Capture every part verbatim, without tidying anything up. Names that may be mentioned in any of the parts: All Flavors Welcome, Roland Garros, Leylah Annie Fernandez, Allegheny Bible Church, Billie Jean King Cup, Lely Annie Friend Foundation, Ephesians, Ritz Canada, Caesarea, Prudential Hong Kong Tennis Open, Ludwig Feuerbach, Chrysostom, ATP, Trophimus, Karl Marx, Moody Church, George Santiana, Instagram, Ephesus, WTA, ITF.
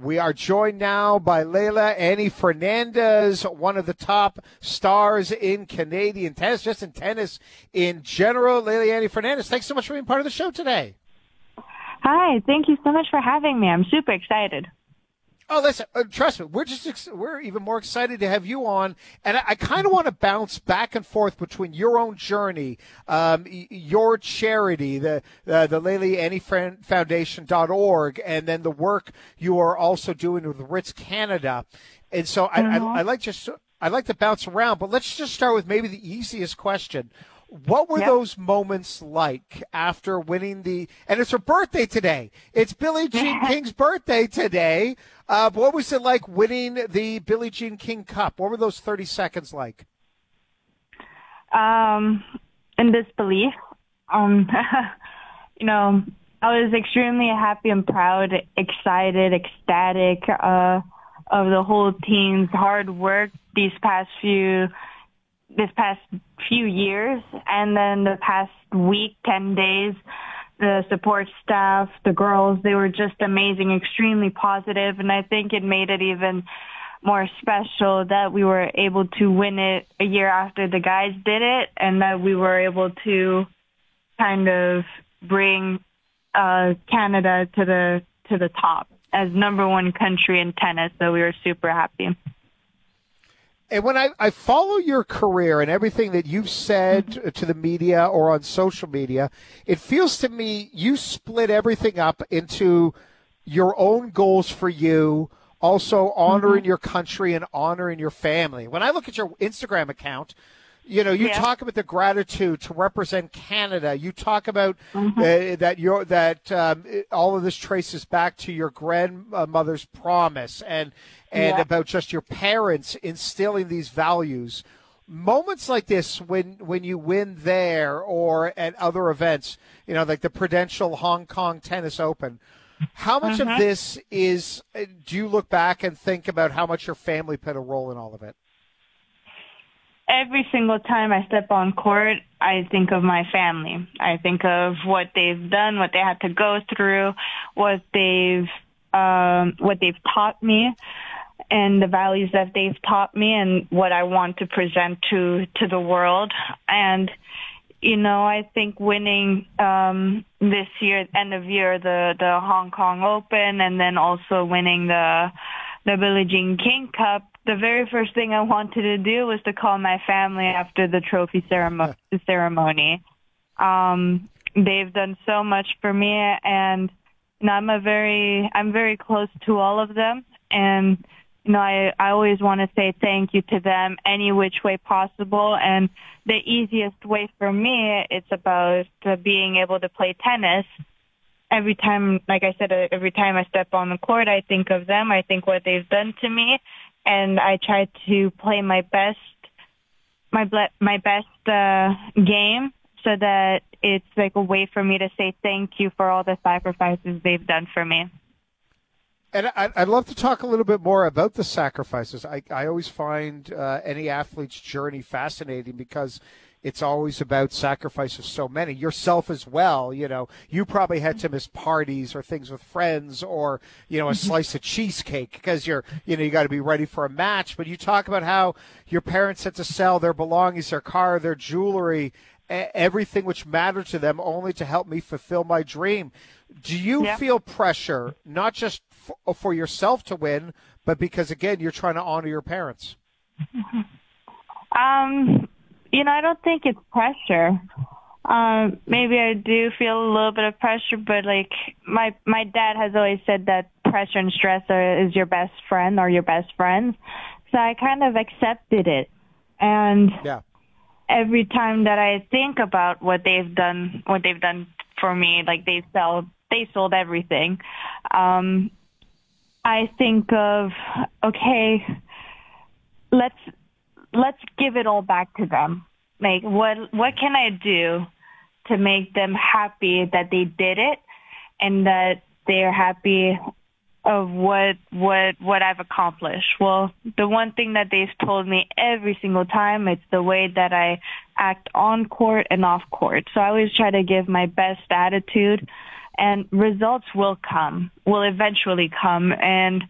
We are joined now by Leylah Annie Fernandez, one of the top stars in Canadian tennis, just in tennis in general. Leylah Annie Fernandez, thanks so much for being part of the show today. Hi, thank you so much for having me. I'm super excited. Oh, listen, uh, trust me, we're just ex- we're even more excited to have you on, and I, I kind of want to bounce back and forth between your own journey, um, y- your charity, the uh, the Lely Annie Friend Foundation dot org, and then the work you are also doing with Ritz Canada, and so I, mm-hmm. I, I like just I like to bounce around, but let's just start with maybe the easiest question. What were yep. those moments like after winning the – and it's her birthday today. It's Billie Jean King's birthday today. Uh, what was it like winning the Billie Jean King Cup? What were those thirty seconds like? Um, in disbelief. Um, you know, I was extremely happy and proud, excited, ecstatic uh, of the whole team's hard work these past few – this past few years, and then the past week, ten days, the support staff, the girls, they were just amazing, extremely positive, and I think it made it even more special that we were able to win it a year after the guys did it, and that we were able to kind of bring uh, Canada to the to the top as number one country in tennis, so we were super happy. And when I, I follow your career and everything that you've said to the media or on social media, it feels to me you split everything up into your own goals for you, also honoring mm-hmm. your country and honoring your family. When I look at your Instagram account, you know, you yeah. talk about the gratitude to represent Canada. You talk about mm-hmm. uh, that your that um, all of this traces back to your grandmother's promise, and and yeah. about just your parents instilling these values. Moments like this, when when you win there or at other events, you know, like the Prudential Hong Kong Tennis Open. How much mm-hmm. of this is? Do you look back and think about how much your family played a role in all of it? Every single time I step on court, I think of my family. I think of what they've done, what they had to go through, what they've um, what they've taught me, and the values that they've taught me, and what I want to present to to the world. And you know, I think winning um, this year, end of year, the the Hong Kong Open, and then also winning the the Billie Jean King Cup. The very first thing I wanted to do was to call my family after the trophy ceremony. Um, they've done so much for me, and you know, I'm a very, I'm very close to all of them. And you know, I, I always want to say thank you to them any which way possible. And the easiest way for me, it's about being able to play tennis. Every time, like I said, every time I step on the court, I think of them. I think what they've done to me. And I try to play my best, my ble- my best uh, game, so that it's like a way for me to say thank you for all the sacrifices they've done for me. And I, I'd love to talk a little bit more about the sacrifices. I, I always find uh, any athlete's journey fascinating because it's always about sacrifice of so many, yourself as well. You know, you probably had to miss parties or things with friends or, you know, a slice of cheesecake because you're, you know, you got to be ready for a match. But you talk about how your parents had to sell their belongings, their car, their jewelry, everything which mattered to them only to help me fulfill my dream. Do you yeah. feel pressure, not just f- for yourself to win, but because, again, you're trying to honor your parents? Um. You know, I don't think it's pressure. Um, maybe I do feel a little bit of pressure, but like my my dad has always said that pressure and stress are, is your best friend or your best friends. So I kind of accepted it. And yeah. every time that I think about what they've done, what they've done for me, like they sell, they sold everything. Um, I think of, okay, let's. Let's give it all back to them. Like, what what can I do to make them happy that they did it and that they're happy of what what what I've accomplished? Well, the one thing that they've told me every single time, it's the way that I act on court and off court. So I always try to give my best attitude and results will come, will eventually come. And,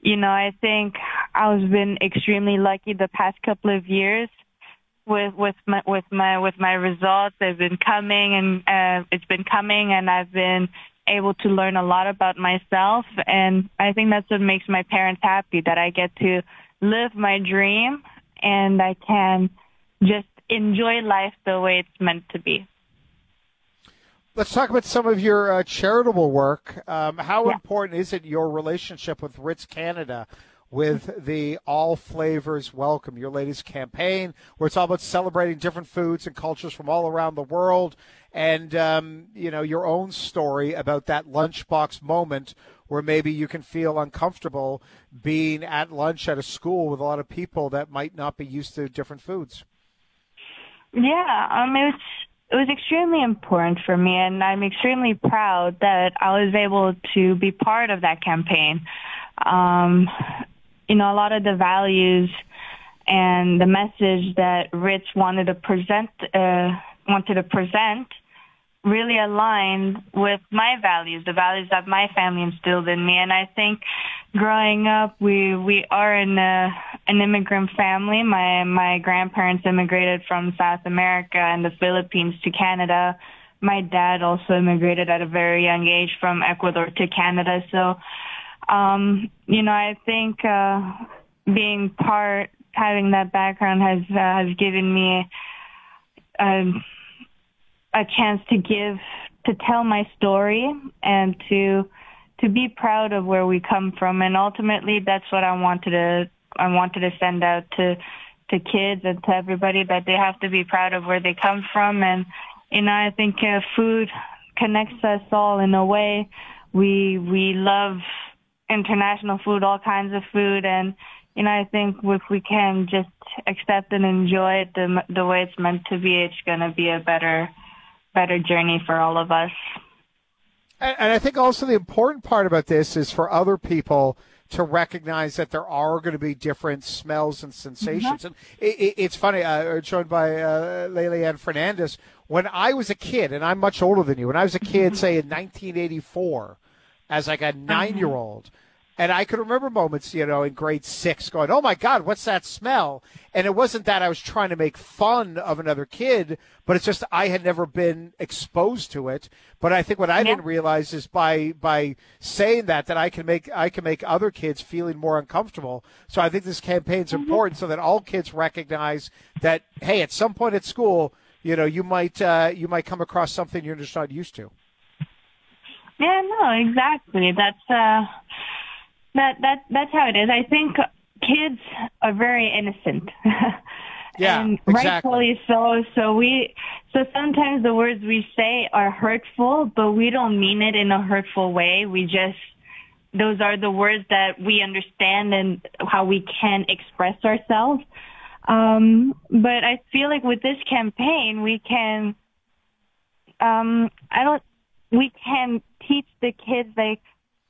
you know, I think I've been extremely lucky the past couple of years with, with my, with my, with my results. They've been coming and, uh, it's been coming, and I've been able to learn a lot about myself. And I think that's what makes my parents happy, that I get to live my dream and I can just enjoy life the way it's meant to be. Let's talk about some of your uh, charitable work. Um, how yeah. important is it, your relationship with Ritz Canada, with the All Flavors Welcome, your latest campaign, where it's all about celebrating different foods and cultures from all around the world, and um, you know, your own story about that lunchbox moment where maybe you can feel uncomfortable being at lunch at a school with a lot of people that might not be used to different foods? Yeah, um, it was, it was extremely important for me, and I'm extremely proud that I was able to be part of that campaign. Um, you know, a lot of the values and the message that Ritz wanted to present, uh, wanted to present really aligned with my values, the values that my family instilled in me. And I think growing up, we, we are in a, an immigrant family. My, my grandparents immigrated from South America and the Philippines to Canada. My dad also immigrated at a very young age from Ecuador to Canada. So, um, you know, I think, uh, being part, having that background has, uh, has given me, um, a chance to give, to tell my story and to, to be proud of where we come from. And ultimately that's what I wanted to, I wanted to send out to, to kids and to everybody, that they have to be proud of where they come from. And, you know, I think uh, food connects us all in a way. We, we love international food, all kinds of food. And, you know, I think if we can just accept and enjoy it the, the way it's meant to be, it's going to be a better, better journey for all of us. And, and I think also the important part about this is for other people to recognize that there are going to be different smells and sensations. Mm-hmm. And it, it, it's funny, uh, joined by uh, Leylah Annie Fernandez, when I was a kid, and I'm much older than you, when I was a kid, mm-hmm. say in nineteen eighty-four, as like a nine-year-old, mm-hmm. and I could remember moments, you know, in grade six going, oh, my God, what's that smell? And it wasn't that I was trying to make fun of another kid, but it's just I had never been exposed to it. But I think what I yeah. didn't realize is by by saying that, that I can make I can make other kids feeling more uncomfortable. So I think this campaign's mm-hmm. important so that all kids recognize that, hey, at some point at school, you know, you might uh, you might come across something you're just not used to. Yeah, no, exactly. That's uh... – That that that's how it is. I think kids are very innocent. yeah, and rightfully exactly. so. So we so sometimes the words we say are hurtful, but we don't mean it in a hurtful way. We just those are the words that we understand and how we can express ourselves. Um, but I feel like with this campaign, we can. Um, I don't. We can teach the kids like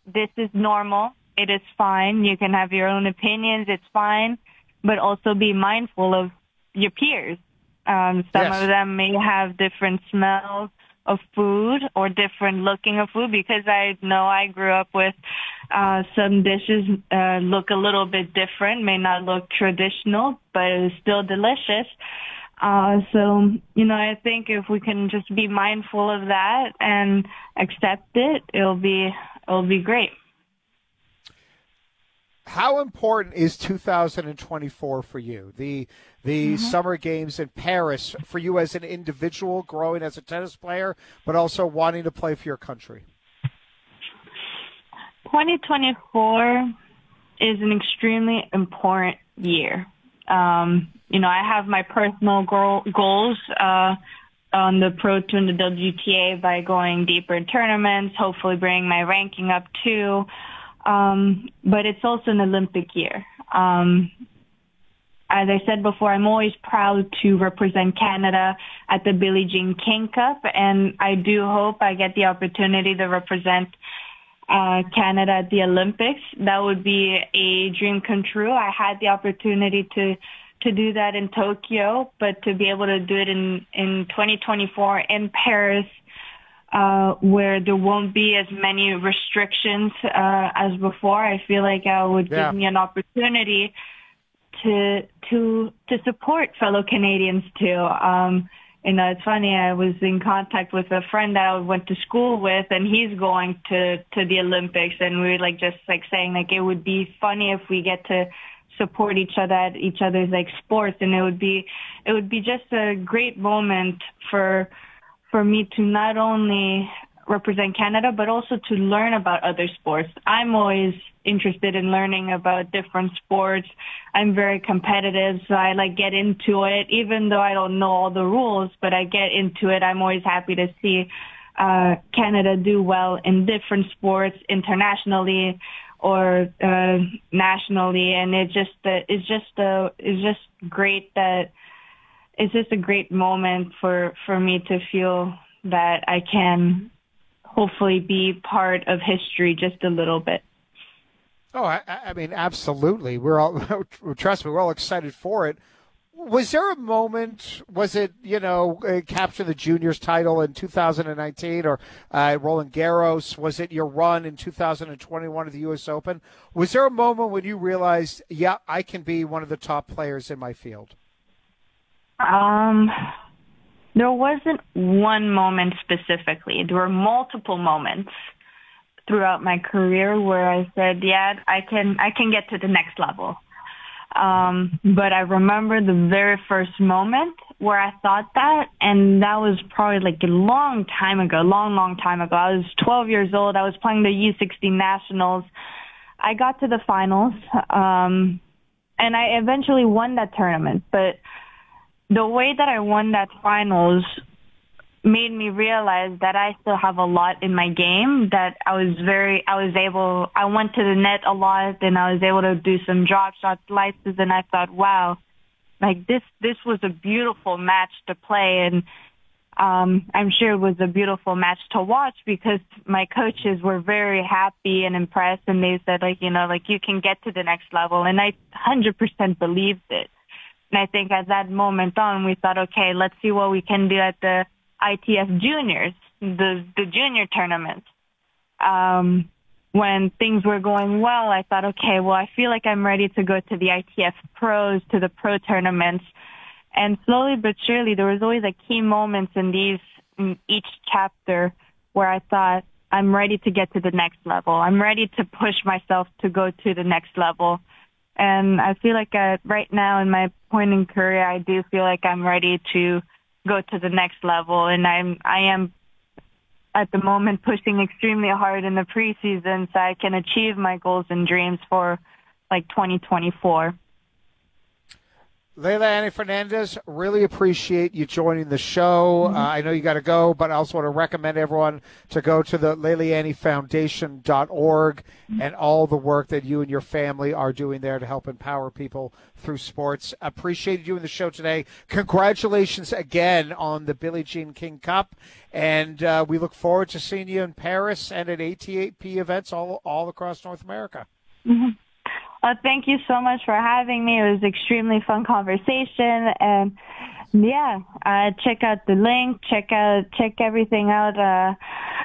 this is normal. It is fine. You can have your own opinions. It's fine. But also be mindful of your peers. Um, some yes. of them may have different smells of food or different looking of food, because I know I grew up with uh, some dishes uh, look a little bit different, may not look traditional, but it is still delicious. Uh, so, you know, I think if we can just be mindful of that and accept it, it'll be it'll be great. How important is two thousand twenty-four for you? The the mm-hmm. Summer Games in Paris for you as an individual, growing as a tennis player, but also wanting to play for your country. twenty twenty-four is an extremely important year. Um, you know, I have my personal goal, goals uh, on the Pro Tour and the W T A by going deeper in tournaments, hopefully bringing my ranking up too. Um, but it's also an Olympic year. Um, as I said before, I'm always proud to represent Canada at the Billie Jean King Cup, and I do hope I get the opportunity to represent uh, Canada at the Olympics. That would be a dream come true. I had the opportunity to, to do that in Tokyo, but to be able to do it in, in twenty twenty-four in Paris uh, where there won't be as many restrictions uh, as before. I feel like it would yeah. give me an opportunity to to to support fellow Canadians too. Um, you know, it's funny. I was in contact with a friend that I went to school with, and he's going to, to the Olympics, and we were like just like saying like it would be funny if we get to support each other at each other's like sports, and it would be it would be just a great moment for for me to not only represent Canada but also to learn about other sports. I'm always interested in learning about different sports. I'm very competitive, so I like get into it, even though I don't know all the rules, but I get into it. I'm always happy to see uh, Canada do well in different sports internationally or uh, nationally, and it just uh, it's just uh, it's just great that it's just a great moment for, for me to feel that I can hopefully be part of history just a little bit. Oh, I, I mean, absolutely. We're all, trust me, we're all excited for it. Was there a moment, was it, you know, uh, capture the juniors title in two thousand nineteen or uh, Roland Garros? Was it your run in two thousand twenty-one of the U S Open? Was there a moment when you realized, yeah, I can be one of the top players in my field? Um, there wasn't one moment specifically. There were multiple moments throughout my career where I said, yeah, I can, I can get to the next level. Um, but I remember the very first moment where I thought that, and that was probably like a long time ago, long, long time ago. I was twelve years old. I was playing the U sixteen Nationals. I got to the finals, um, and I eventually won that tournament. But the way that I won that finals made me realize that I still have a lot in my game, that I was very, I was able, I went to the net a lot, and I was able to do some drop shot slices, and I thought, wow, like this, this was a beautiful match to play, and um, I'm sure it was a beautiful match to watch because my coaches were very happy and impressed, and they said, like, you know, like you can get to the next level, and I one hundred percent believed it. And I think at that moment on, we thought, okay, let's see what we can do at the I T F juniors, the the junior tournament. Um, when things were going well, I thought, okay, well, I feel like I'm ready to go to the I T F pros, to the pro tournaments. And slowly but surely, there was always like key moments in these, in each chapter where I thought, I'm ready to get to the next level. I'm ready to push myself to go to the next level. And I feel like I, right now in my point in career, I do feel like I'm ready to go to the next level. And I'm, I am at the moment pushing extremely hard in the preseason so I can achieve my goals and dreams for like twenty twenty-four. Leylah Annie Fernandez, really appreciate you joining the show. Mm-hmm. Uh, I know you got to go, but I also want to recommend everyone to go to the Lely Annie Foundation dot org mm-hmm. and all the work that you and your family are doing there to help empower people through sports. Appreciated you in the show today. Congratulations again on the Billie Jean King Cup, and uh, we look forward to seeing you in Paris and at A T P events all all across North America. Mm-hmm. Uh, thank you so much for having me. It was an extremely fun conversation, and yeah, uh, check out the link, check out, check everything out. Uh,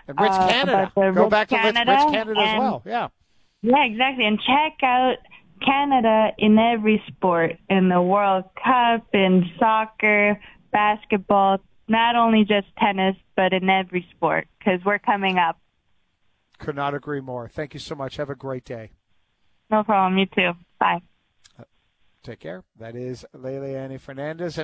and Ritz uh, Canada, go Ritz back to Canada Ritz, Ritz Canada and, as well. Yeah, yeah, exactly. And check out Canada in every sport, in the World Cup, in soccer, basketball, not only just tennis, but in every sport because we're coming up. Could not agree more. Thank you so much. Have a great day. No problem. You too. Bye. Take care. That is Leylah Annie Fernandez.